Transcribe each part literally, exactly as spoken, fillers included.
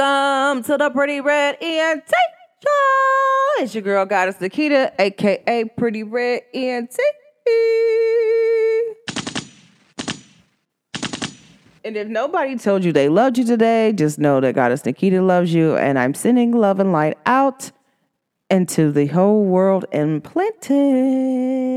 Welcome to the Pretty Red E N T show. It's your girl, Goddess Nikita, a k a. Pretty Red E N T. And if nobody told you they loved you today, just know that Goddess Nikita loves you, and I'm sending love and light out into the whole world and plenty.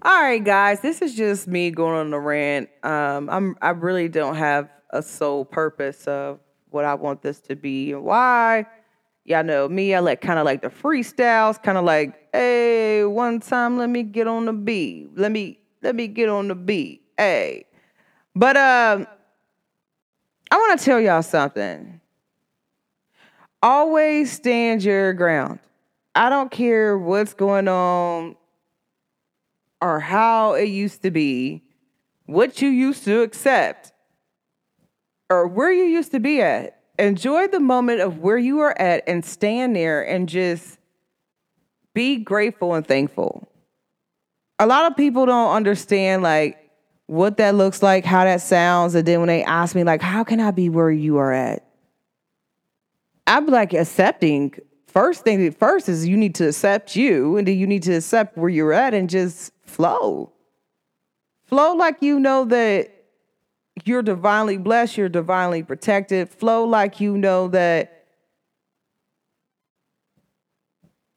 All right, guys, this is just me going on a rant. Um, I'm I really don't have a sole purpose of what I want this to be and why. Y'all know me, I like kind of like the freestyles, kind of like, hey, one time let me get on the beat. Let me let me get on the beat. Hey. But um I want to tell y'all something. Always stand your ground. I don't care what's going on or how it used to be, what you used to accept, or where you used to be at. Enjoy the moment of where you are at and stand there and just be grateful and thankful. A lot of people don't understand like what that looks like, how that sounds. And then when they ask me like, how can I be where you are at? I'm like accepting. First thing first is you need to accept you, and then you need to accept where you're at and just flow. Flow like you know that you're divinely blessed, you're divinely protected. Flow like you know that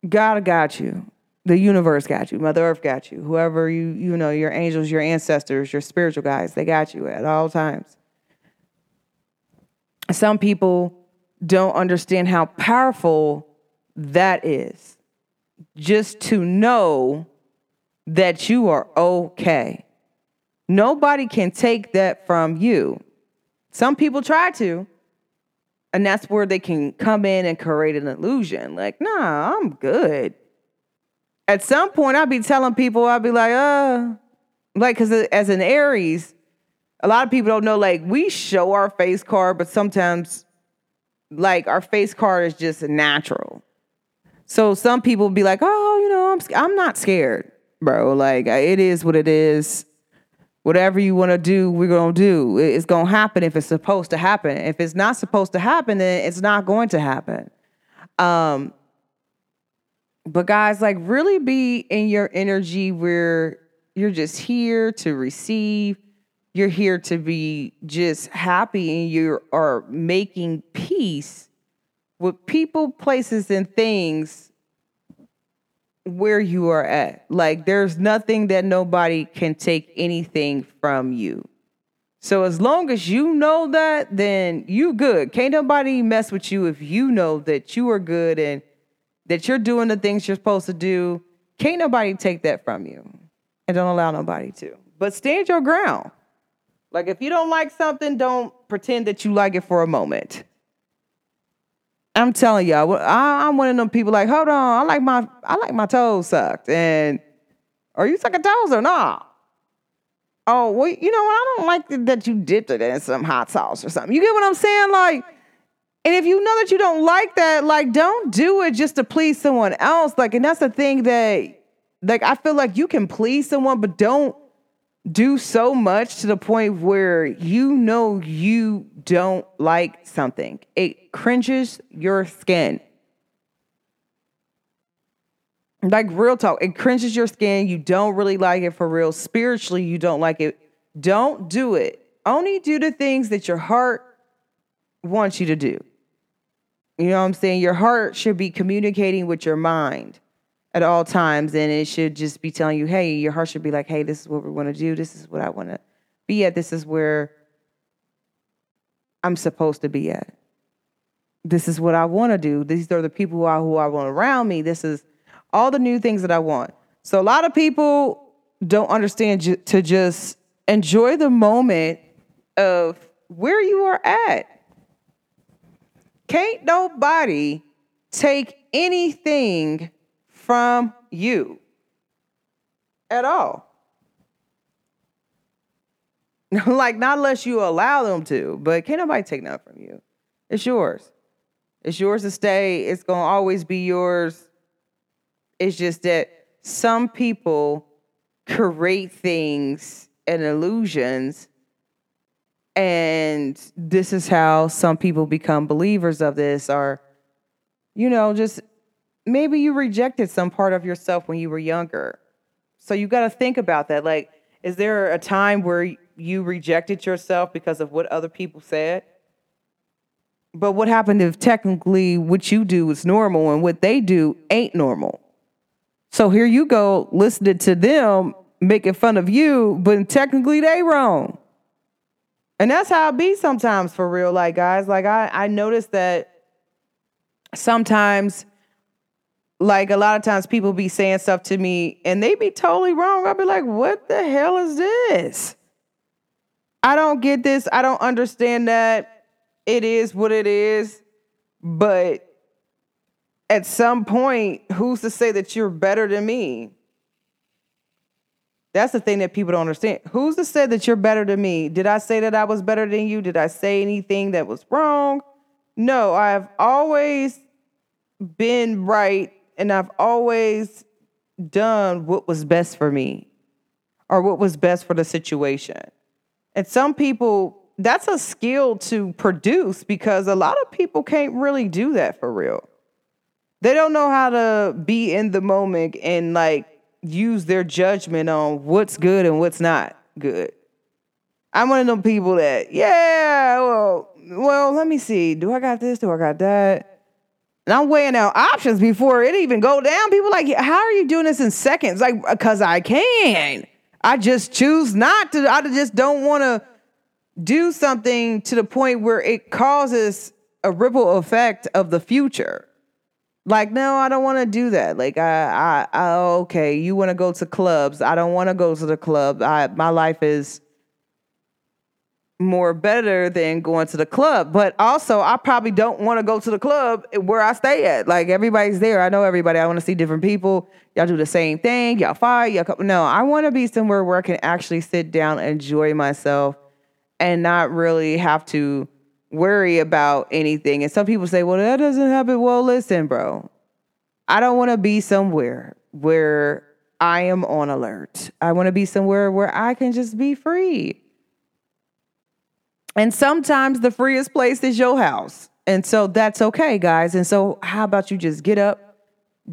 God got you, the universe got you, Mother Earth got you, whoever you, you know, your angels, your ancestors, your spiritual guides, they got you at all times. Some people don't understand how powerful that is. Just to know that you are okay. Nobody can take that from you. Some people try to, and that's where they can come in and create an illusion. Like, nah, I'm good. At some point, I'll be telling people, I'll be like, uh, like, because as an Aries, a lot of people don't know, like, we show our face card, but sometimes, like, our face card is just natural. So some people be like, oh, you know, I'm, I'm not scared, bro. Like, it is what it is. Whatever you want to do, we're going to do. It's going to happen if it's supposed to happen. If it's not supposed to happen, then it's not going to happen. Um, but guys, like really be in your energy where you're just here to receive. You're here to be just happy, and you are making peace with people, places, and things where you are at. Like, there's nothing that nobody can take anything from you. So as long as you know that, then you good. Can't nobody mess with you if you know that you are good and that you're doing the things you're supposed to do. Can't nobody take that from you, and don't allow nobody to. But stand your ground. Like, if you don't like something, don't pretend that you like it for a moment. I'm telling y'all, I, I'm one of them people like, hold on, I like my I like my toes sucked. And are you sucking toes or not? Oh, well, you know what? I don't like th- that you dipped it in some hot sauce or something. You get what I'm saying? Like, and if you know that you don't like that, like, don't do it just to please someone else. Like, and that's the thing that, like, I feel like you can please someone, but don't do so much to the point where you know you don't like something. It cringes your skin. Like, real talk, it cringes your skin. You don't really like it for real. Spiritually, you don't like it. Don't do it. Only do the things that your heart wants you to do. You know what I'm saying? Your heart should be communicating with your mind at all times, and it should just be telling you, hey, your heart should be like, hey, this is what we want to do. This is what I want to be at. This is where I'm supposed to be at. This is what I want to do. These are the people who I, who I want around me. This is all the new things that I want. So a lot of people don't understand ju- to just enjoy the moment of where you are at. Can't nobody take anything from you at all. Like, not unless you allow them to, but can't nobody take that from you. It's yours. It's yours to stay. It's going to always be yours. It's just that some people create things and illusions. And this is how some people become believers of this, or, you know, just maybe you rejected some part of yourself when you were younger. So you got to think about that. Like, is there a time where you rejected yourself because of what other people said? But what happened if technically what you do is normal and what they do ain't normal? So here you go listening to them making fun of you, but technically they wrong. And that's how it be sometimes for real, like, guys. Like, I, I noticed that sometimes, like, a lot of times people be saying stuff to me and they be totally wrong. I'll be like, what the hell is this? I don't get this. I don't understand that. It is what it is. But at some point, who's to say that you're better than me? That's the thing that people don't understand. Who's to say that you're better than me? Did I say that I was better than you? Did I say anything that was wrong? No, I've always been right, and I've always done what was best for me or what was best for the situation. And some people, that's a skill to produce, because a lot of people can't really do that for real. They don't know how to be in the moment and, like, use their judgment on what's good and what's not good. I'm one of them people that, yeah, well, well, let me see. Do I got this? Do I got that? And I'm weighing out options before it even go down. People like, how are you doing this in seconds? Like, because I can. I just choose not to. I just don't want to do something to the point where it causes a ripple effect of the future. Like, no, I don't want to do that. Like, I, I, I okay, you want to go to clubs. I don't want to go to the club. I, my life is more better than going to the club. But also, I probably don't want to go to the club where I stay at. Like, everybody's there. I know everybody. I want to see different people. Y'all do the same thing. Y'all fight. Y'all come. No, I want to be somewhere where I can actually sit down and enjoy myself and not really have to worry about anything. And some people say, well, that doesn't happen. Well, listen, bro, I don't want to be somewhere where I am on alert. I want to be somewhere where I can just be free. And sometimes the freest place is your house. And so that's okay, guys. And so how about you just get up,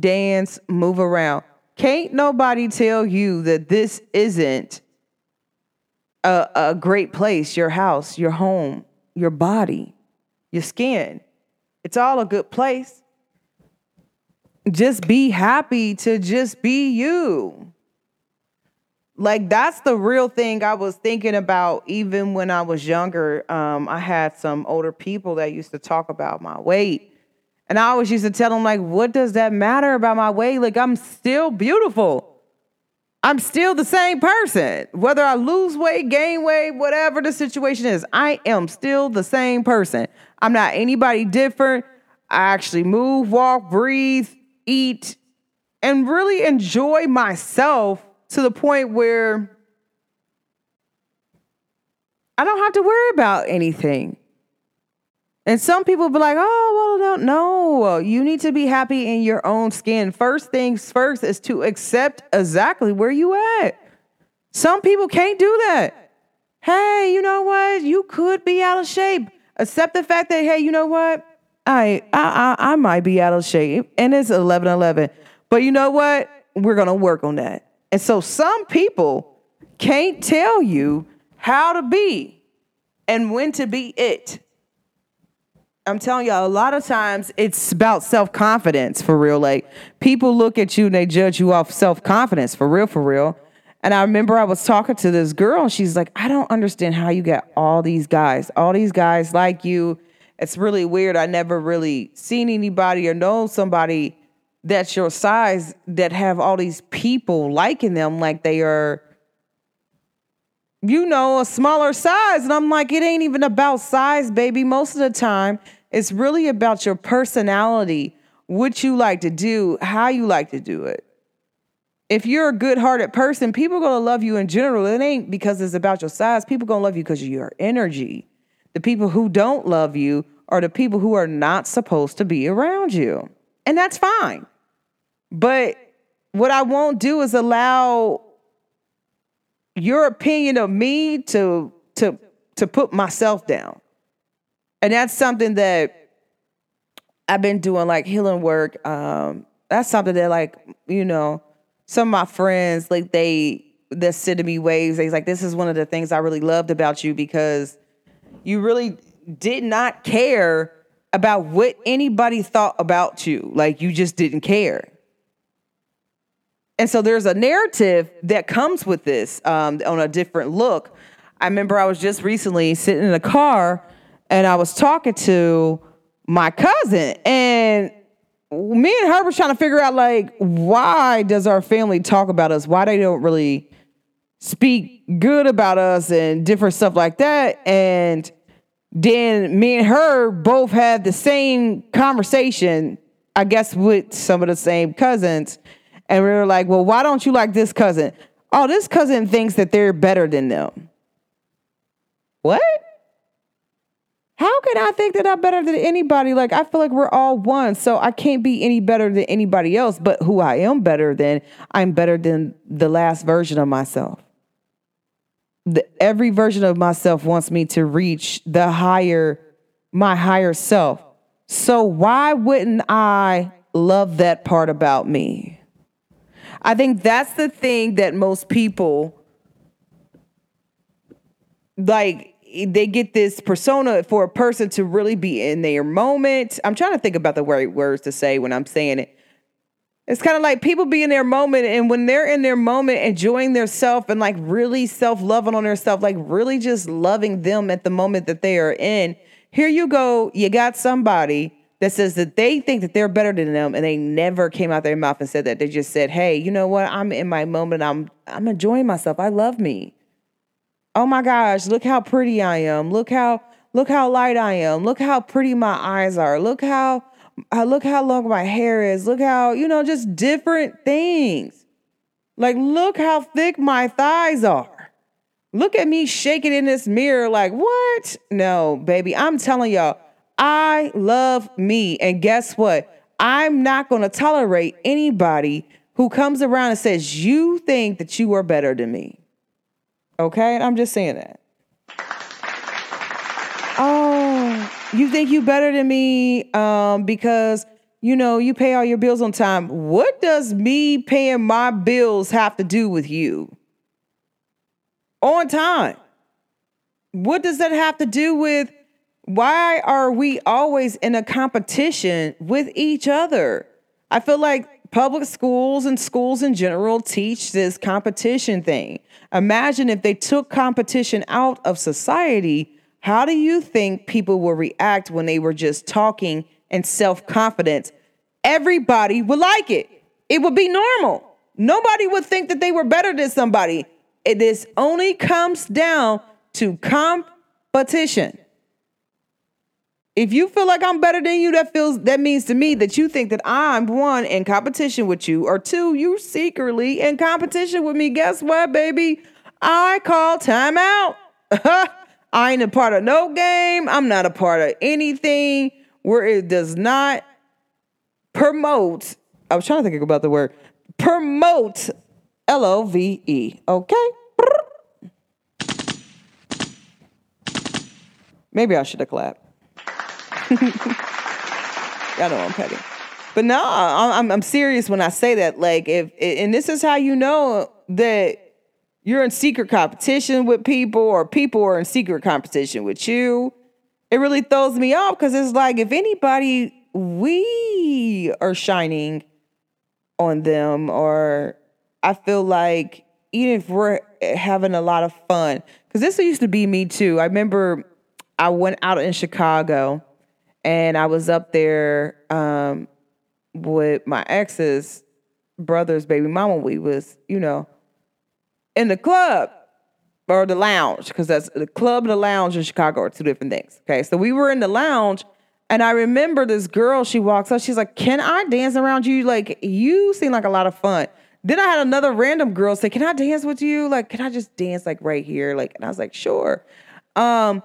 dance, move around? Can't nobody tell you that this isn't a, a great place, your house, your home, your body, your skin. It's all a good place. Just be happy to just be you. Like, that's the real thing I was thinking about even when I was younger. Um, I had some older people that used to talk about my weight. And I always used to tell them, like, what does that matter about my weight? Like, I'm still beautiful. I'm still the same person. Whether I lose weight, gain weight, whatever the situation is, I am still the same person. I'm not anybody different. I actually move, walk, breathe, eat, and really enjoy myself to the point where I don't have to worry about anything. And some people be like, oh, well, no, no, you need to be happy in your own skin. First things first is to accept exactly where you at. Some people can't do that. Hey, you know what? You could be out of shape. Accept the fact that, hey, you know what? I I I, I might be out of shape. And it's eleven eleven. But you know what? We're going to work on that. And so some people can't tell you how to be and when to be it. I'm telling y'all, a lot of times it's about self-confidence for real. Like, people look at you and they judge you off self-confidence for real, for real. And I remember I was talking to this girl and she's like, I don't understand how you got all these guys, all these guys like you. It's really weird. I never really seen anybody or known somebody that's your size that have all these people liking them like they are, you know, a smaller size. And I'm like, it ain't even about size, baby. Most of the time, it's really about your personality, what you like to do, how you like to do it. If you're a good-hearted person, people are going to love you in general. It ain't because it's about your size. People going to love you because of your energy. The people who don't love you are the people who are not supposed to be around you. And that's fine. But what I won't do is allow your opinion of me to to to put myself down. And that's something that I've been doing, like healing work. Um, that's something that, like, you know, some of my friends, like they they're sending me waves. They's like, this is one of the things I really loved about you, because you really did not care about what anybody thought about you. Like, you just didn't care. And so there's a narrative that comes with this um, on a different look. I remember I was just recently sitting in a car and I was talking to my cousin, and me and her were trying to figure out, like, why does our family talk about us? Why they don't really speak good about us and different stuff like that. And then me and her both had the same conversation, I guess, with some of the same cousins. And we were like, well, why don't you like this cousin? Oh, this cousin thinks that they're better than them. What? How can I think that I'm better than anybody? Like, I feel like we're all one, so I can't be any better than anybody else. But who I am better than, I'm better than the last version of myself. The, every version of myself wants me to reach the higher, my higher self. So why wouldn't I love that part about me? I think that's the thing that most people, like, they get this persona for a person to really be in their moment. I'm trying to think about the right words to say when I'm saying it. It's kind of like people be in their moment, and when they're in their moment, enjoying their self and, like, really self-loving on their self, like really just loving them at the moment that they are in. Here you go. You got somebody that says that they think that they're better than them, and they never came out their mouth and said that. They just said, hey, you know what? I'm in my moment. I'm I'm enjoying myself. I love me. Oh my gosh, look how pretty I am. Look how look how light I am. Look how pretty my eyes are. Look how uh, look how long my hair is. Look how, you know, just different things. Like, look how thick my thighs are. Look at me shaking in this mirror like, what? No, baby, I'm telling y'all, I love me. And guess what? I'm not going to tolerate anybody who comes around and says, you think that you are better than me. Okay? I'm just saying that. Oh, you think you better than me um, because, you know, you pay all your bills on time. What does me paying my bills have to do with you? On time. What does that have to do with? Why are we always in a competition with each other? I feel like public schools and schools in general teach this competition thing. Imagine if they took competition out of society. How do you think people will react when they were just talking and self-confidence? Everybody would like it. It would be normal. Nobody would think that they were better than somebody. It is only comes down to competition. If you feel like I'm better than you, that feels that means to me that you think that I'm, one, in competition with you, or two, you secretly in competition with me. Guess what, baby? I call timeout. I ain't a part of no game. I'm not a part of anything where it does not promote. I was trying to think about the word. Promote. L O V E. Okay? Maybe I should have clapped. Y'all know I'm petty, but no, I'm I'm serious when I say that. Like, if and this is how you know that you're in secret competition with people, or people are in secret competition with you. It really throws me off, because it's like, if anybody, we are shining on them, or I feel like even if we're having a lot of fun, because this used to be me too. I remember I went out in Chicago. And I was up there um, with my ex's brother's baby mama. We was, you know, in the club or the lounge, because that's the club and the lounge in Chicago are two different things. Okay, so we were in the lounge, and I remember this girl. She walks up. She's like, "Can I dance around you? Like, you seem like a lot of fun." Then I had another random girl say, "Can I dance with you? Like, can I just dance like right here?" Like, and I was like, "Sure." Um,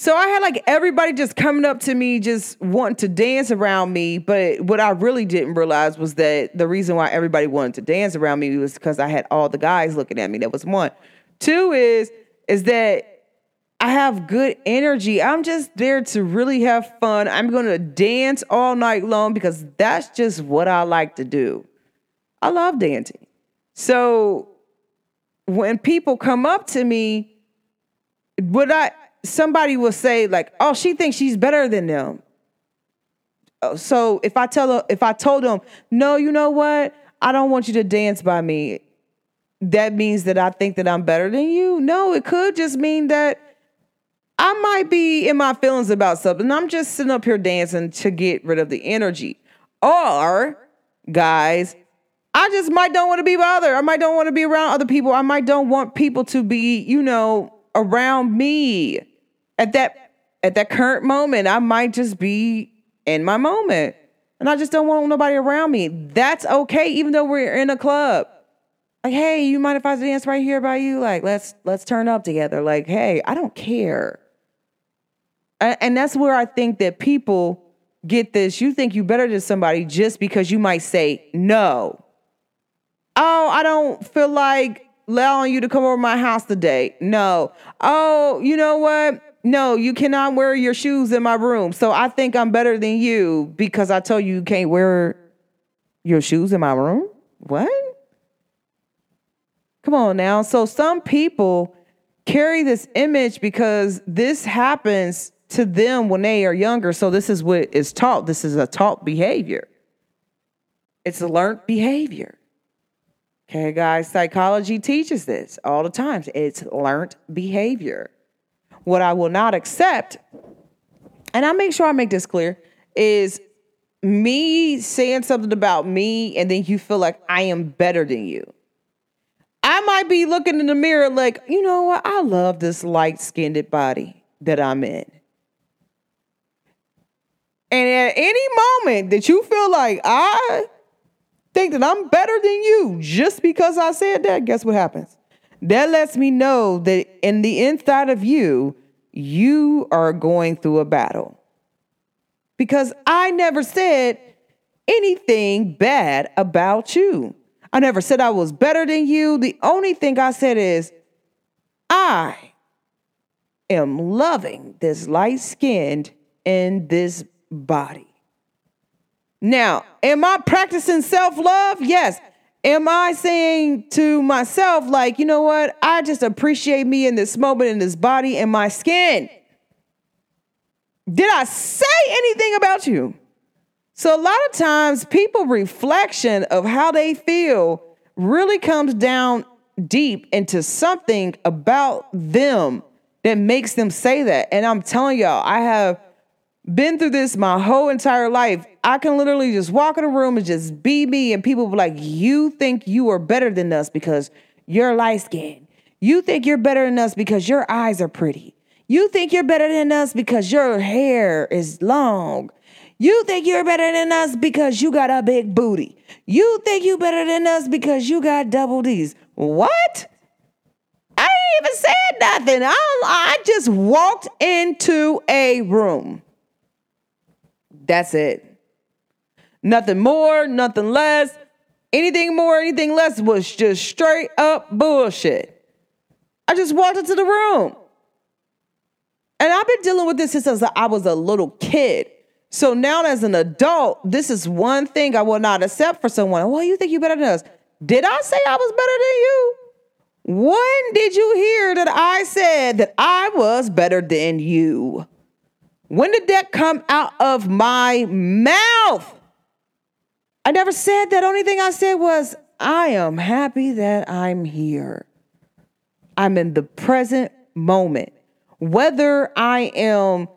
So I had like everybody just coming up to me, just wanting to dance around me. But what I really didn't realize was that the reason why everybody wanted to dance around me was because I had all the guys looking at me. That was one. Two is, is that I have good energy. I'm just there to really have fun. I'm going to dance all night long because that's just what I like to do. I love dancing. So when people come up to me, would I, somebody will say like, oh, she thinks she's better than them. So if I tell her, if I told them, no, you know what? I don't want you to dance by me. That means that I think that I'm better than you. No, it could just mean that I might be in my feelings about something. I'm just sitting up here dancing to get rid of the energy. Or, guys, I just might don't want to be bothered. I might don't want to be around other people. I might don't want people to be, you know, around me at that at that current moment. I might just be in my moment, and I just don't want nobody around me. That's okay, even though we're in a club. Like, hey, you mind if I dance right here by you? Like, let's let's turn up together. Like, hey, I don't care. And, and that's where I think that people get this. You think you better than somebody just because you might say no. Oh, I don't feel like allowing you to come over to my house today. No. Oh, you know what? No, you cannot wear your shoes in my room. So I think I'm better than you because I told you you can't wear your shoes in my room. What? Come on now. So some people carry this image because this happens to them when they are younger. So this is what is taught. This is a taught behavior. It's a learned behavior. Okay, guys, psychology teaches this all the time. It's learned behavior. What I will not accept, and I make sure I make this clear, is me saying something about me and then you feel like I am better than you. I might be looking in the mirror like, you know what? I love this light-skinned body that I'm in. And at any moment that you feel like I think that I'm better than you just because I said that, guess what happens? That lets me know that in the inside of you, you are going through a battle. Because I never said anything bad about you. I never said I was better than you. The only thing I said is, I am loving this light-skinned in this body. Now, am I practicing self-love? Yes. Am I saying to myself, like, you know what? I just appreciate me in this moment, in this body, in my skin. Did I say anything about you? So a lot of times people reflection of how they feel really comes down deep into something about them that makes them say that. And I'm telling y'all, I have been through this my whole entire life. I can literally just walk in a room and just be me. And people be like, you think you are better than us because you're light skinned. You think you're better than us because your eyes are pretty. You think you're better than us because your hair is long. You think you're better than us because you got a big booty. You think you better than us because you got double D's. What? I ain't even said nothing. I, I just walked into a room. That's it. Nothing more, nothing less. Anything more, anything less was just straight up bullshit. I just walked into the room. And I've been dealing with this since I was a little kid. So now as an adult, this is one thing I will not accept for someone. Well, you think you better than us. Did I say I was better than you? When did you hear that I said that I was better than you? When did that come out of my mouth? I never said that. Only thing I said was, I am happy that I'm here. I'm in the present moment. Whether I am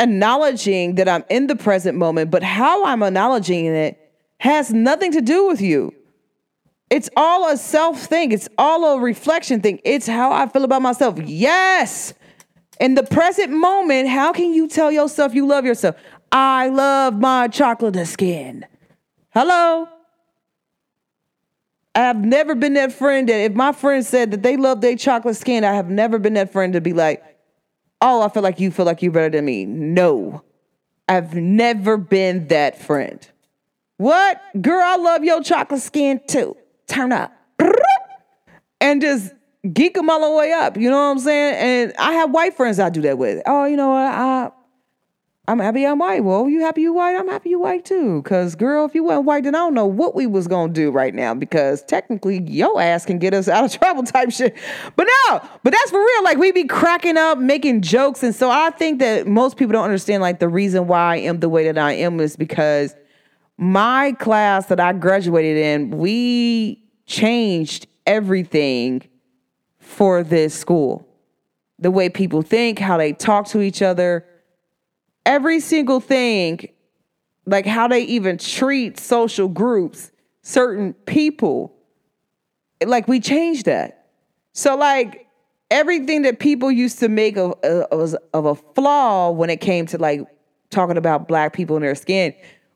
acknowledging that I'm in the present moment, but how I'm acknowledging it has nothing to do with you. It's all a self thing. It's all a reflection thing. It's how I feel about myself. Yes. In the present moment, how can you tell yourself you love yourself? I love my chocolate skin. Hello. I have never been that friend that if my friend said that they love their chocolate skin, I have never been that friend to be like, oh, I feel like you feel like you're better than me. No, I've never been that friend. What? Girl, I love your chocolate skin too. Turn up. and just geek them all the way up. You know what I'm saying? And I have white friends I do that with. Oh, you know what? I, I'm happy I'm white. Well, you happy you white? I'm happy you white too. Because, girl, if you weren't white, then I don't know what we was going to do right now. Because technically, your ass can get us out of trouble type shit. But no, but that's for real. Like, we be cracking up, making jokes. And so I think that most people don't understand, like, the reason why I am the way that I am is because my class that I graduated in, we changed everything for this school. The way people think, how they talk to each other. Every single thing, like how they even treat social groups, certain people, like we changed that. So like everything that people used to make of, of, of a flaw when it came to like talking about black people and their skin,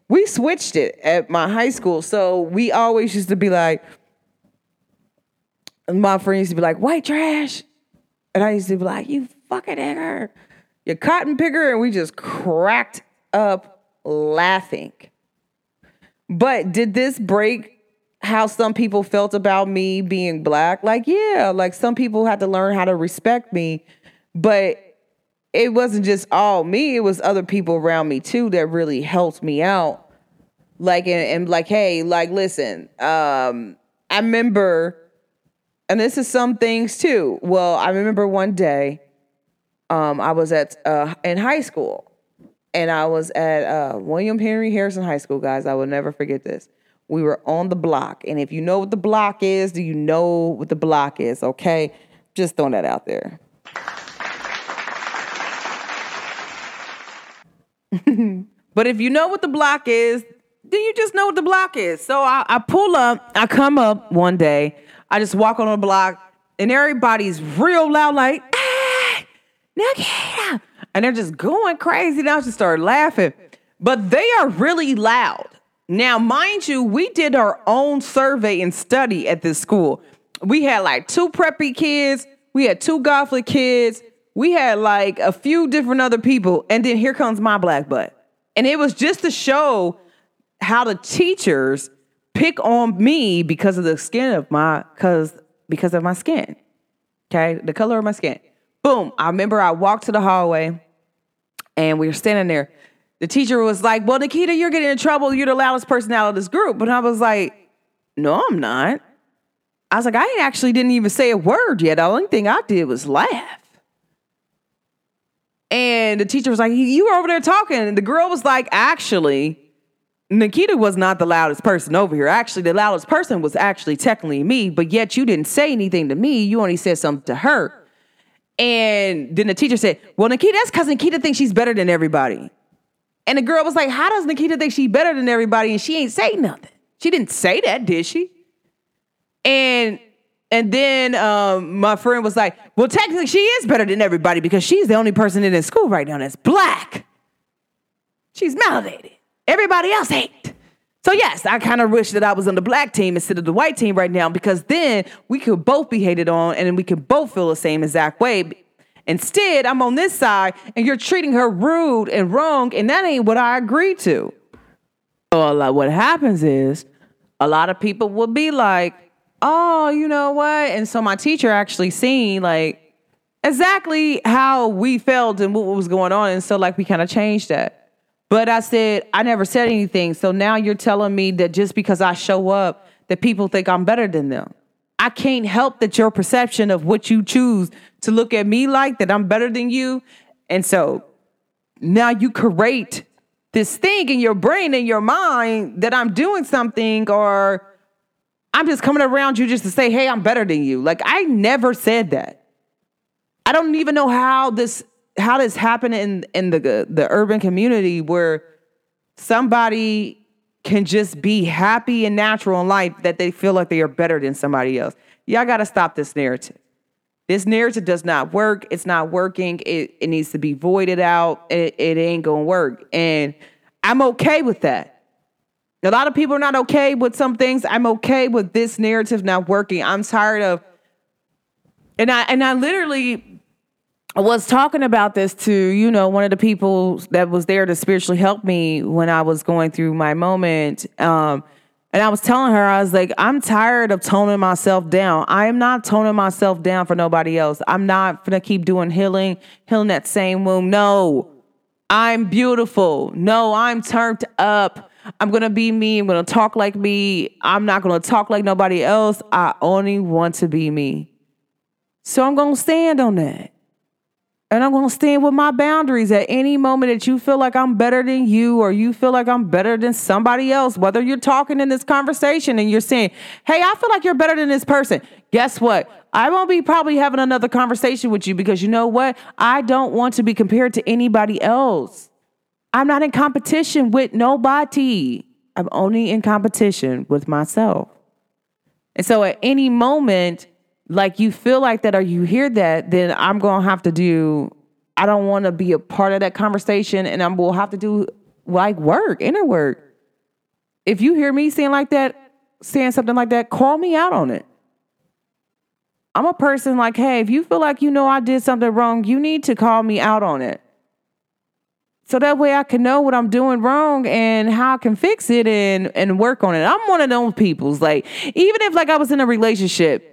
we switched it at my high school. So we always used to be like, my friend used to be like, white trash. And I used to be like, you fucking nigger. Your cotton picker, and we just cracked up laughing. But did this break how some people felt about me being black? Like, yeah, like some people had to learn how to respect me, but it wasn't just all me. It was other people around me too that really helped me out. Like, and, and like, hey, like, listen, um, I remember, and this is some things too. Well, I remember one day, Um, I was at uh, in high school, and I was at uh, William Henry Harrison High School, guys. I will never forget this. We were on the block, and if you know what the block is, do you know what the block is? Okay, just throwing that out there. But if you know what the block is, then you just know what the block is. So I, I pull up, I come up one day, I just walk on the block, and everybody's real loud, like. Nikita. And they're just going crazy. And I just started laughing. But they are really loud. Now, mind you, we did our own survey and study at this school. We had like two preppy kids. We had two Godfrey kids. We had like a few different other people. And then here comes my black butt. And it was just to show how the teachers pick on me because of the skin of my, cause, because of my skin. Okay? The color of my skin. Boom. I remember I walked to the hallway and we were standing there. The teacher was like, well, Nikita, you're getting in trouble. You're the loudest person out of this group. But I was like, no, I'm not. I was like, I actually didn't even say a word yet. The only thing I did was laugh. And the teacher was like, you were over there talking. And the girl was like, actually, Nikita was not the loudest person over here. Actually, the loudest person was actually technically me. But yet you didn't say anything to me. You only said something to her. And then the teacher said, well, Nikita, that's because Nikita thinks she's better than everybody. And the girl was like, how does Nikita think she's better than everybody? And she ain't say nothing. She didn't say that, did she? And and then um, my friend was like, well, technically she is better than everybody because she's the only person in this school right now that's black. She's validated. Everybody else ain't. So yes, I kind of wish that I was on the black team instead of the white team right now because then we could both be hated on and then we could both feel the same exact way. Instead, I'm on this side and you're treating her rude and wrong and that ain't what I agreed to. Well, what happens is a lot of people will be like, oh, you know what? And so my teacher actually seen like exactly how we felt and what was going on. And so like we kind of changed that. But I said, I never said anything. So now you're telling me that just because I show up, that people think I'm better than them. I can't help that your perception of what you choose to look at me like, that I'm better than you. And so now you create this thing in your brain, in your mind, that I'm doing something or I'm just coming around you just to say, hey, I'm better than you. Like, I never said that. I don't even know how this How this happened in, in the the urban community where somebody can just be happy and natural in life that they feel like they are better than somebody else. Y'all got to stop this narrative. This narrative does not work. It's not working. It it needs to be voided out. It, it ain't going to work. And I'm okay with that. A lot of people are not okay with some things. I'm okay with this narrative not working. I'm tired of... And I And I literally... I was talking about this to, you know, one of the people that was there to spiritually help me when I was going through my moment. Um, And I was telling her, I was like, I'm tired of toning myself down. I am not toning myself down for nobody else. I'm not going to keep doing healing, healing that same wound. No, I'm beautiful. No, I'm turned up. I'm going to be me. I'm going to talk like me. I'm not going to talk like nobody else. I only want to be me. So I'm going to stand on that. And I'm going to stand with my boundaries. At any moment that you feel like I'm better than you, or you feel like I'm better than somebody else, whether you're talking in this conversation and you're saying, hey, I feel like you're better than this person. Guess what? I won't be probably having another conversation with you, because you know what? I don't want to be compared to anybody else. I'm not in competition with nobody. I'm only in competition with myself. And so at any moment, like, you feel like that or you hear that, then I'm going to have to do, I don't want to be a part of that conversation, and I'm going to have to do, like, work, inner work. If you hear me saying like that, saying something like that, call me out on it. I'm a person like, hey, if you feel like, you know, I did something wrong, you need to call me out on it. So that way I can know what I'm doing wrong and how I can fix it and, and work on it. I'm one of those people's, like, even if, like, I was in a relationship,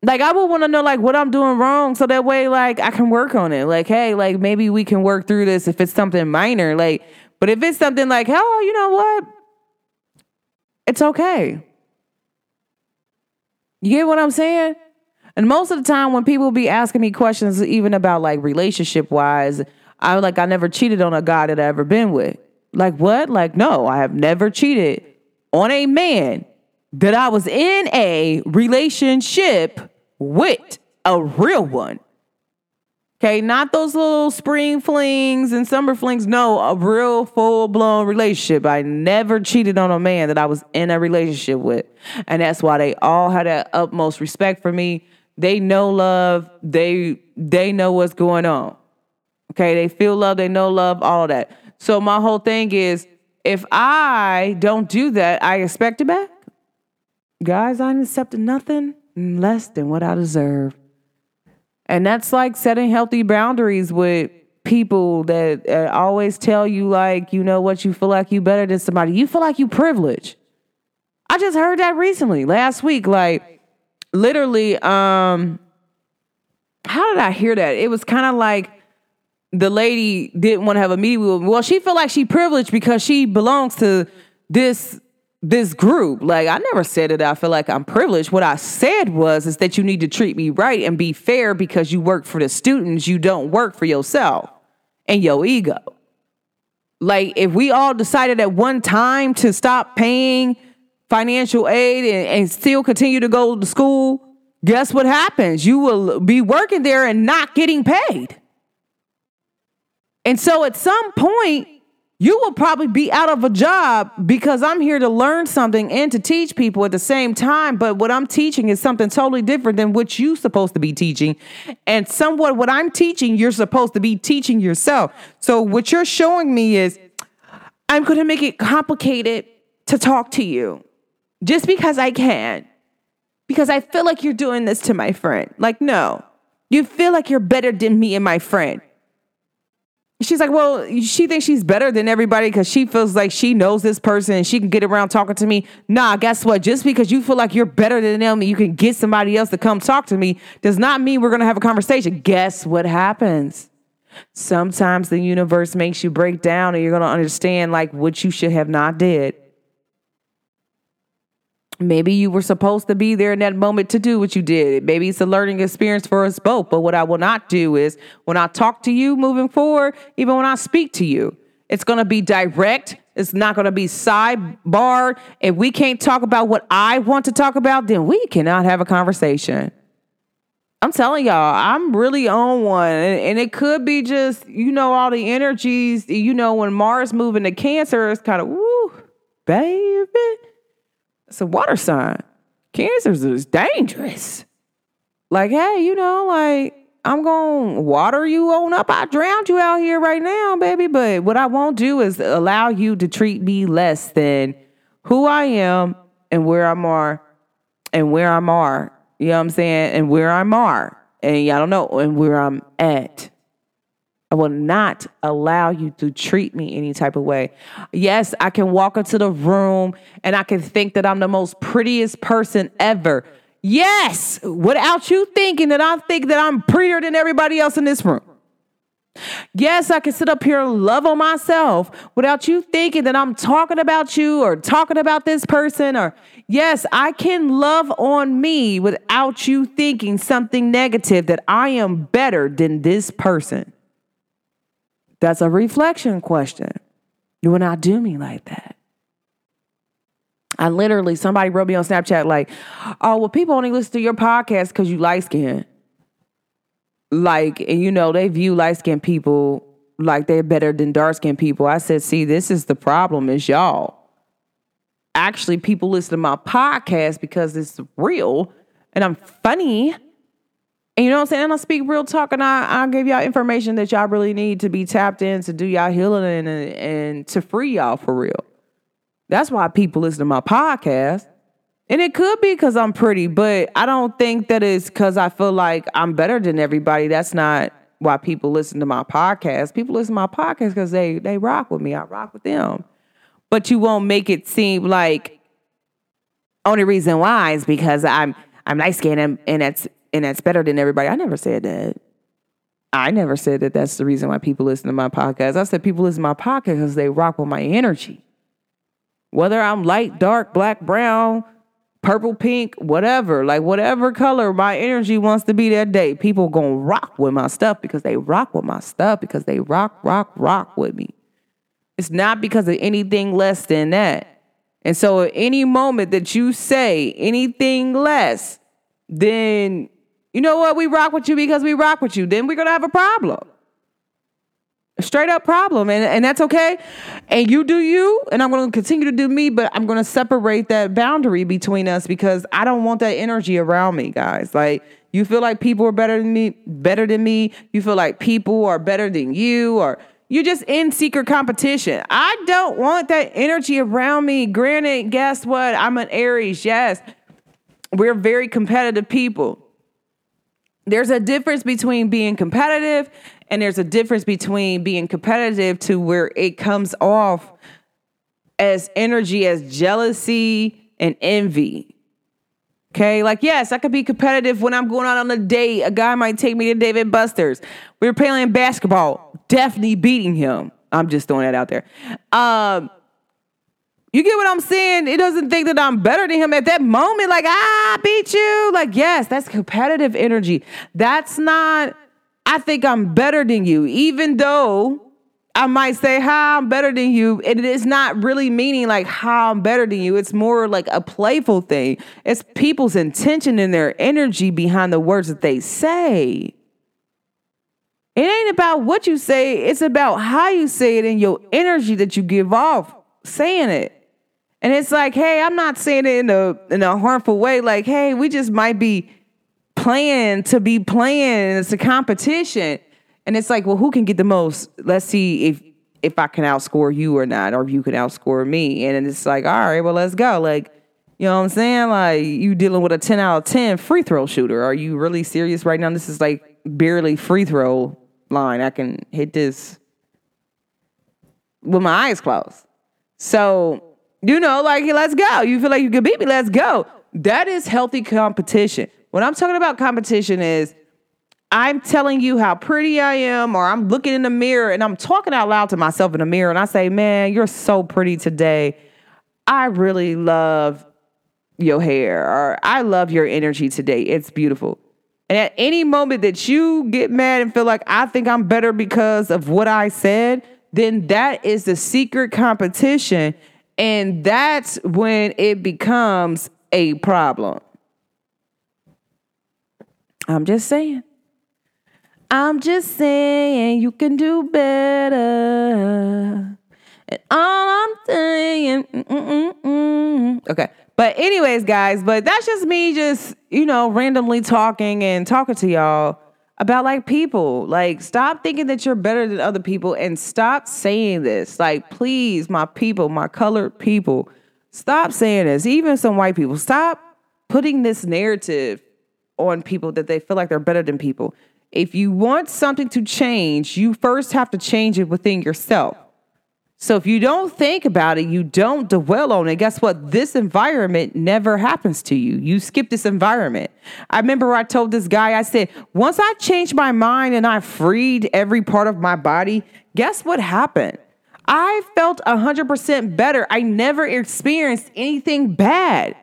like, I would want to know, like, what I'm doing wrong, so that way, like, I can work on it. Like, hey, like, maybe we can work through this if it's something minor. Like, but if it's something like, hell, you know what? It's okay. You get what I'm saying? And most of the time when people be asking me questions, even about, like, relationship-wise, I'm like, I never cheated on a guy that I've ever been with. Like, what? Like, no, I have never cheated on a man that I was in a relationship with, a real one. Okay, not those little spring flings and summer flings. No, a real full-blown relationship. I never cheated on a man that I was in a relationship with. And that's why they all had that utmost respect for me. They know love. They they know what's going on. Okay, they feel love. They know love, all that. So my whole thing is, if I don't do that, I expect it back. Guys, I ain't accepting nothing less than what I deserve. And that's like setting healthy boundaries with people that uh, always tell you, like, you know what, you feel like you better than somebody. You feel like you privileged. I just heard that recently, last week. Like, literally, um, how did I hear that? It was kind of like the lady didn't want to have a meeting with, well, she felt like she privileged because she belongs to this This group. Like, I never said that I feel like I'm privileged. What I said was is that you need to treat me right and be fair, because you work for the students. You don't work for yourself and your ego. Like, if we all decided at one time to stop paying financial aid and, and still continue to go to school, guess what happens? You will be working there and not getting paid. And so at some point, you will probably be out of a job, because I'm here to learn something and to teach people at the same time. But what I'm teaching is something totally different than what you're supposed to be teaching. And somewhat what I'm teaching, you're supposed to be teaching yourself. So what you're showing me is, I'm going to make it complicated to talk to you just because I can, because I feel like you're doing this to my friend. Like, no, you feel like you're better than me and my friend. She's like, well, she thinks she's better than everybody because she feels like she knows this person and she can get around talking to me. Nah, guess what? Just because you feel like you're better than them and you can get somebody else to come talk to me does not mean we're going to have a conversation. Guess what happens? Sometimes the universe makes you break down and you're going to understand, like, what you should have not did. Maybe you were supposed to be there in that moment to do what you did. Maybe it's a learning experience for us both. But what I will not do is, when I talk to you moving forward, even when I speak to you, it's going to be direct. It's not going to be sidebarred. If we can't talk about what I want to talk about, then we cannot have a conversation. I'm telling y'all, I'm really on one. And, and it could be just, you know, all the energies, you know, when Mars moving to Cancer, it's kind of, woo, baby. It's a water sign. Cancers is dangerous. Like, hey, you know, like, I'm going to water you on up. I drowned you out here right now, baby. But what I won't do is allow you to treat me less than who I am and where I'm are and where I'm are. You know what I'm saying? And where I'm are. And I don't know. And where I'm at. I will not allow you to treat me any type of way. Yes, I can walk into the room and I can think that I'm the most prettiest person ever. Yes, without you thinking that I think that I'm prettier than everybody else in this room. Yes, I can sit up here and love on myself without you thinking that I'm talking about you or talking about this person. Or yes, I can love on me without you thinking something negative, that I am better than this person. That's a reflection question. You will not do me like that. I literally, somebody wrote me on Snapchat like, oh, well, people only listen to your podcast because you light skinned. Like, and you know, they view light skinned people like they're better than dark skinned people. I said, see, this is the problem, is y'all. Actually, people listen to my podcast because it's real and I'm funny. And you know what I'm saying? And I speak real talk, and I, I give y'all information that y'all really need to be tapped in to do y'all healing and, and to free y'all for real. That's why people listen to my podcast. And it could be because I'm pretty, but I don't think that it's because I feel like I'm better than everybody. That's not why people listen to my podcast. People listen to my podcast because they, they rock with me. I rock with them. But you won't make it seem like only reason why is because I'm I'm light skinned and, and that's and that's better than everybody. I never said that. I never said that that's the reason why people listen to my podcast. I said people listen to my podcast because they rock with my energy. Whether I'm light, dark, black, brown, purple, pink, whatever, like whatever color my energy wants to be that day, people gonna rock with my stuff because they rock with my stuff because they rock, rock, rock with me. It's not because of anything less than that. And so at any moment that you say anything less, then you know what? We rock with you because we rock with you. Then we're gonna have a problem. A straight up problem. And, and that's okay. And you do you, and I'm going to continue to do me, but I'm going to separate that boundary between us because I don't want that energy around me, guys. Like, you feel like people are better than me, better than me. You feel like people are better than you, or you're just in secret competition. I don't want that energy around me. Granted, guess what? I'm an Aries. Yes. We're very competitive people. There's a difference between being competitive and there's a difference between being competitive to where it comes off as energy, as jealousy and envy. Okay, like, yes, I could be competitive when I'm going out on a date. A guy might take me to David Busters. We were playing basketball, definitely beating him. I'm just throwing that out there. Um, you get what I'm saying? It doesn't think that I'm better than him at that moment. Like, ah, I beat you. Like, yes, that's competitive energy. That's not... I think I'm better than you, even though I might say, hi, I'm better than you. And it is not really meaning like how I'm better than you. It's more like a playful thing. It's people's intention and their energy behind the words that they say. It ain't about what you say. It's about how you say it and your energy that you give off saying it. And it's like, hey, I'm not saying it in a, in a harmful way. Like, hey, we just might be playing to be playing, and it's a competition, and it's like, well, who can get the most? Let's see if if I can outscore you or not, or if you can outscore me. And it's like, all right, well, let's go. Like, you know what I'm saying? Like, you dealing with a ten out of ten free throw shooter. Are you really serious right now? This is like barely free throw line. I can hit this with my eyes closed. So, you know, like, let's go. You feel like you can beat me? Let's go. That is healthy competition. When I'm talking about competition is I'm telling you how pretty I am, or I'm looking in the mirror and I'm talking out loud to myself in the mirror and I say, man, you're so pretty today. I really love your hair, or I love your energy today. It's beautiful. And at any moment that you get mad and feel like I think I'm better because of what I said, then that is the secret competition. And that's when it becomes a problem. I'm just saying. I'm just saying you can do better. And all I'm saying. Mm-mm-mm. Okay. But anyways, guys, but that's just me just, you know, randomly talking and talking to y'all about like people. Like, stop thinking that you're better than other people and stop saying this. Like, please, my people, my colored people, stop saying this. Even some white people, stop putting this narrative on people that they feel like they're better than people. If you want something to change, you first have to change it within yourself. So if you don't think about it, you don't dwell on it, guess what? This environment never happens to you. You skip this environment. I remember I told this guy, I said, once I changed my mind and I freed every part of my body, guess what happened? I felt one hundred percent better. I never experienced anything bad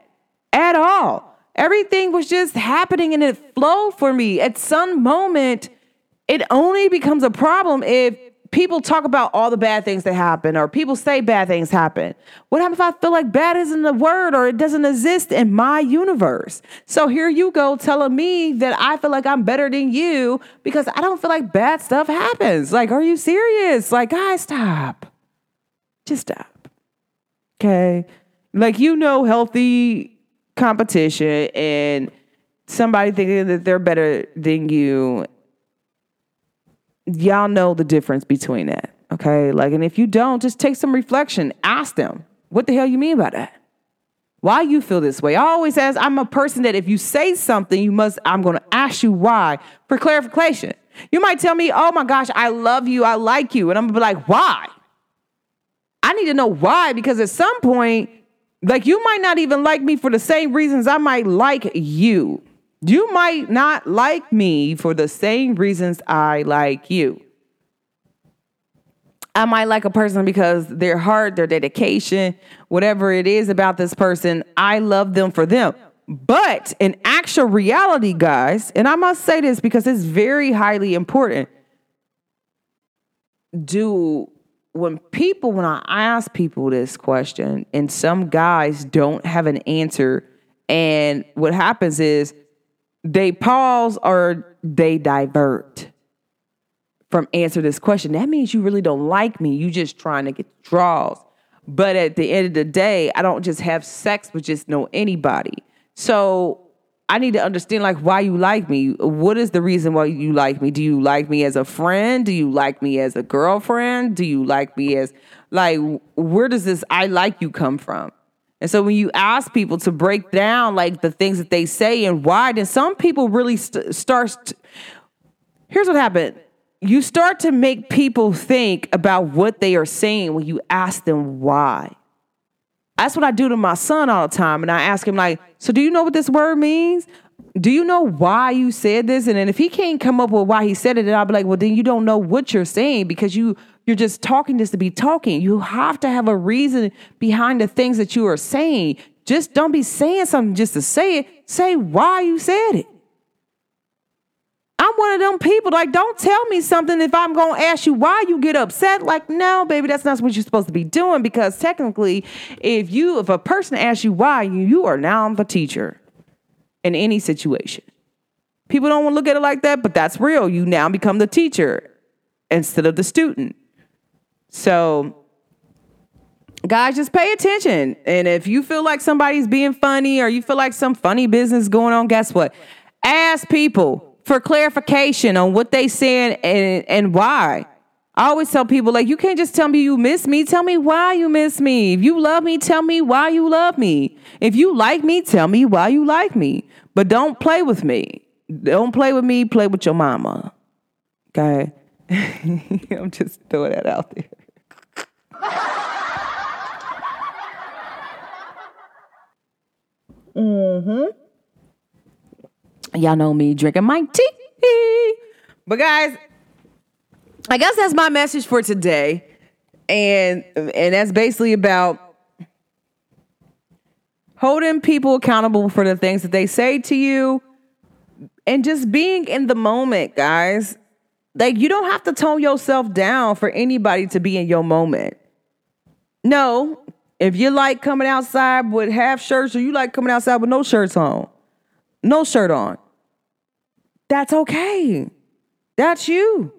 at all. Everything was just happening and it flowed for me. At some moment, it only becomes a problem if people talk about all the bad things that happen, or people say bad things happen. What happens if I feel like bad isn't a word or it doesn't exist in my universe? So here you go telling me that I feel like I'm better than you because I don't feel like bad stuff happens. Like, are you serious? Like, guys, stop. Just stop. Okay. Like, you know, healthy competition and somebody thinking that they're better than you. Y'all know the difference between that, okay? Like, and if you don't, just take some reflection. Ask them, what the hell you mean by that? Why you feel this way? I always ask, I'm a person that if you say something, you must, I'm going to ask you why for clarification. You might tell me, oh my gosh, I love you, I like you. And I'm going to be like, why? I need to know why, because at some point, like, you might not even like me for the same reasons I might like you. You might not like me for the same reasons I like you. I might like a person because their heart, their dedication, whatever it is about this person, I love them for them. But in actual reality, guys, and I must say this because it's very highly important. Do when people, when I ask people this question, and some guys don't have an answer, and what happens is, they pause or they divert from answer this question. That means you really don't like me. You just trying to get draws. But at the end of the day, I don't just have sex with just know anybody. So I need to understand, like, why you like me. What is the reason why you like me? Do you like me as a friend? Do you like me as a girlfriend? Do you like me as, like, where does this I like you come from? And so when you ask people to break down, like, the things that they say and why, then some people really st- start. To, here's what happened. You start to make people think about what they are saying when you ask them why. That's what I do to my son all the time. And I ask him, like, so do you know what this word means? Do you know why you said this? And then if he can't come up with why he said it, then I'll be like, well, then you don't know what you're saying because you You're just talking just to be talking. You have to have a reason behind the things that you are saying. Just don't be saying something just to say it. Say why you said it. I'm one of them people. Like, don't tell me something if I'm going to ask you why you get upset. Like, no, baby, that's not what you're supposed to be doing, because technically, if you, if a person asks you why, you, you are now the teacher in any situation. People don't want to look at it like that, but that's real. You now become the teacher instead of the student. So, guys, just pay attention. And if you feel like somebody's being funny or you feel like some funny business going on, guess what? Ask people for clarification on what they saying and, and why. I always tell people, like, you can't just tell me you miss me. Tell me why you miss me. If you love me, tell me why you love me. If you like me, tell me why you like me. But don't play with me. Don't play with me. Play with your mama. Okay? I'm just throwing that out there. Mm-hmm. Y'all know me drinking my tea. But guys, I guess that's my message for today. And and that's basically about holding people accountable for the things that they say to you and just being in the moment, guys. Like, you don't have to tone yourself down for anybody to be in your moment. No, if you like coming outside with half shirts or you like coming outside with no shirts on, no shirt on, that's okay. That's you.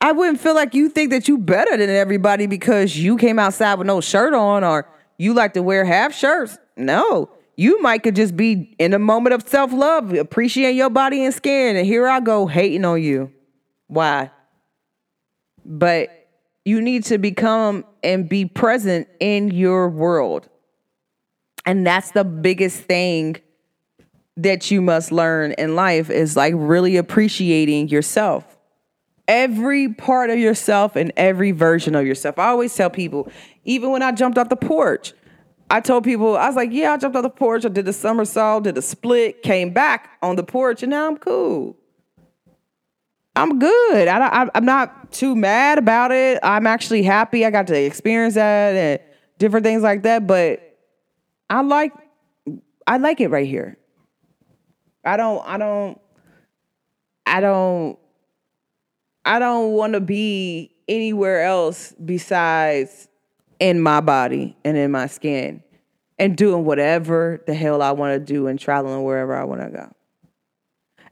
I wouldn't feel like you think that you better than everybody because you came outside with no shirt on or you like to wear half shirts. No, you might could just be in a moment of self-love, appreciate your body and skin, and here I go hating on you. Why? But you need to become and be present in your world. And that's the biggest thing that you must learn in life is like really appreciating yourself. Every part of yourself and every version of yourself. I always tell people, even when I jumped off the porch, I told people, I was like, yeah, I jumped off the porch. I did a somersault, did a split, came back on the porch, and now I'm cool. I'm good. I don't, I'm not too mad about it. I'm actually happy. I got to experience that and different things like that. But I like, I like it right here. I don't, I don't, I don't, I don't want to be anywhere else besides in my body and in my skin and doing whatever the hell I want to do and traveling wherever I want to go.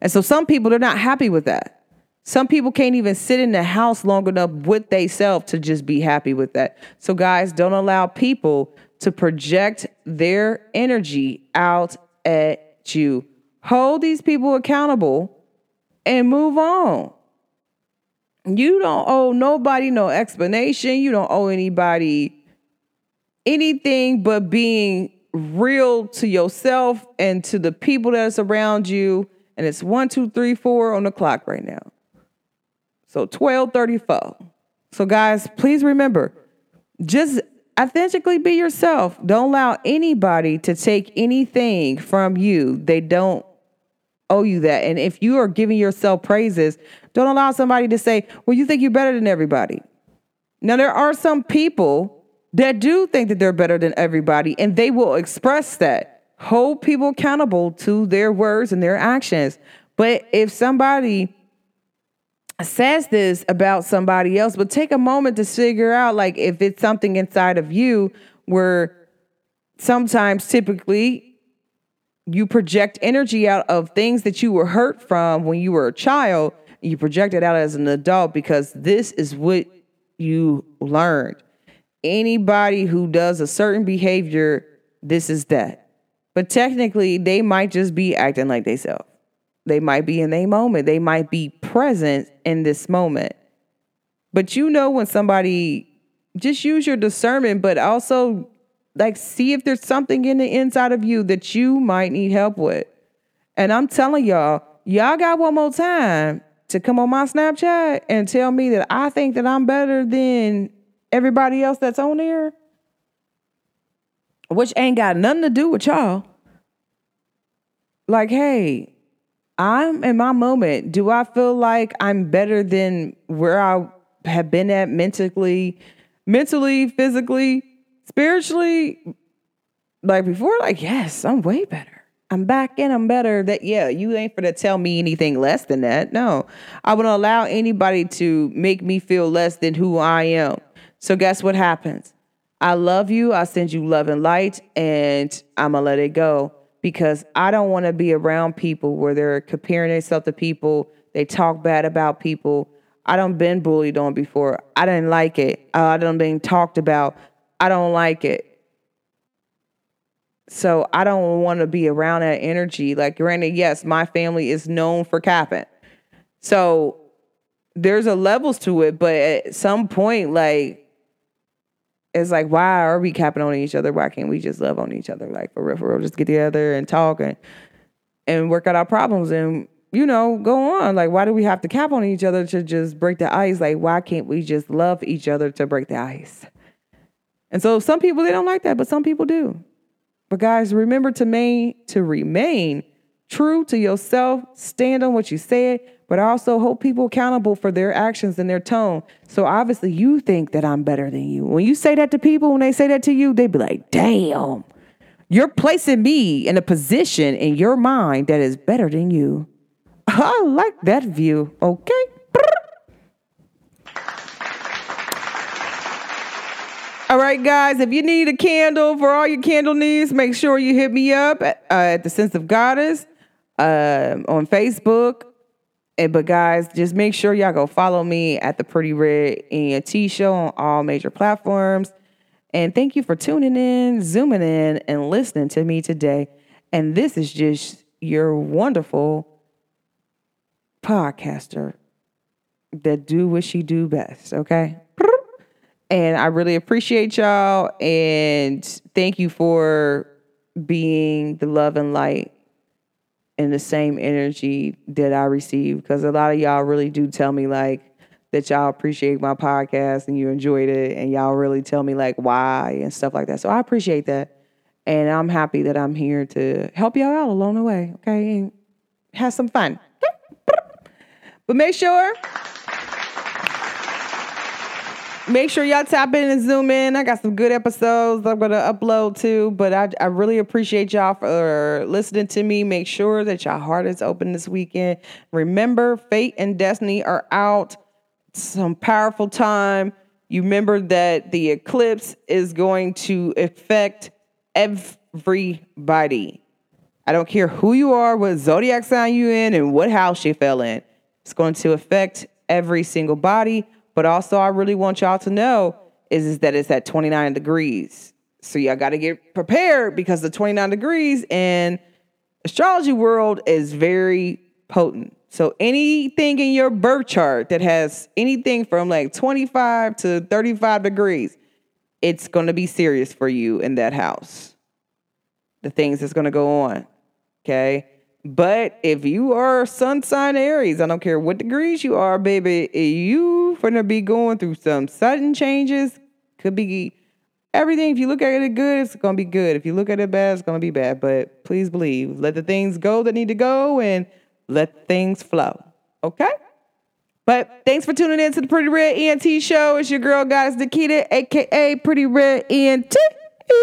And so some people, they're not happy with that. Some people can't even sit in the house long enough with themselves to just be happy with that. So guys, don't allow people to project their energy out at you. Hold these people accountable and move on. You don't owe nobody no explanation. You don't owe anybody anything but being real to yourself and to the people that's around you. And it's one, two, three, four on the clock right now. So twelve thirty-four. So guys, please remember, just authentically be yourself. Don't allow anybody to take anything from you. They don't owe you that. And if you are giving yourself praises, don't allow somebody to say, well, you think you're better than everybody. Now, there are some people that do think that they're better than everybody, and they will express that. Hold people accountable to their words and their actions. But if somebody says this about somebody else, but take a moment to figure out, like, if it's something inside of you where sometimes typically you project energy out of things that you were hurt from when you were a child, and you project it out as an adult because this is what you learned. Anybody who does a certain behavior, this is that. But technically, they might just be acting like themselves. They might be in their moment. They might be present in this moment. But you know when somebody, just use your discernment, but also like, see if there's something in the inside of you that you might need help with. And I'm telling y'all, y'all got one more time to come on my Snapchat and tell me that I think that I'm better than everybody else that's on there, which ain't got nothing to do with y'all. Like, hey, I'm in my moment. Do I feel like I'm better than where I have been at mentally, mentally, physically, spiritually, like before? Like, yes, I'm way better. I'm back and I'm better. That, yeah, you ain't finna tell me anything less than that. No, I wouldn't allow anybody to make me feel less than who I am. So guess what happens? I love you. I send you love and light, and I'm gonna let it go because I don't want to be around people where they're comparing themselves to people. They talk bad about people. I done been bullied on before. I didn't like it. Uh, I done been talked about. I don't like it. So I don't want to be around that energy. Like, granted, yes, my family is known for capping. So there's a levels to it. But at some point, like, it's like, why are we capping on each other? Why can't we just love on each other? Like, for real, for real, just get together and talk and, and work out our problems and, you know, go on. Like, why do we have to cap on each other to just break the ice? Like, why can't we just love each other to break the ice? And so some people, they don't like that, but some people do. But guys, remember to main, to remain true to yourself, stand on what you said, but also hold people accountable for their actions and their tone. So obviously you think that I'm better than you. When you say that to people, when they say that to you, they be like, damn, you're placing me in a position in your mind that is better than you. I like that view, okay? All right, guys, if you need a candle for all your candle needs, make sure you hit me up at, uh, at The Sense of Goddess uh, on Facebook. And, but, guys, just make sure y'all go follow me at The Pretty Red Entity Show on all major platforms. And thank you for tuning in, zooming in, and listening to me today. And this is just your wonderful podcaster that do what she do best, okay? And I really appreciate y'all, and thank you for being the love and light and the same energy that I receive. Because a lot of y'all really do tell me, like, that y'all appreciate my podcast and you enjoyed it, and y'all really tell me, like, why and stuff like that. So I appreciate that. And I'm happy that I'm here to help y'all out along the way, okay? And have some fun. But make sure... Make sure y'all tap in and zoom in. I got some good episodes I'm going to upload too, but I, I really appreciate y'all for listening to me. Make sure that y'all heart is open this weekend. Remember, fate and destiny are out. Some powerful time. You remember that the eclipse is going to affect everybody. I don't care who you are, what zodiac sign you in, and what house you fell in. It's going to affect every single body. But also, I really want y'all to know is, is that it's at twenty-nine degrees. So y'all got to get prepared, because the twenty-nine degrees in astrology world is very potent. So anything in your birth chart that has anything from like twenty-five to thirty-five degrees, it's going to be serious for you in that house. The things that's going to go on. Okay. But if you are sun sign Aries, I don't care what degrees you are, baby, you finna be going through some sudden changes. Could be everything. If you look at it good, it's gonna be good. If you look at it bad, it's gonna be bad. But please believe, let the things go that need to go and let things flow. Okay? But thanks for tuning in to the Pretty Red E N T show. It's your girl, Goddess Nikita, aka Pretty Red E N T.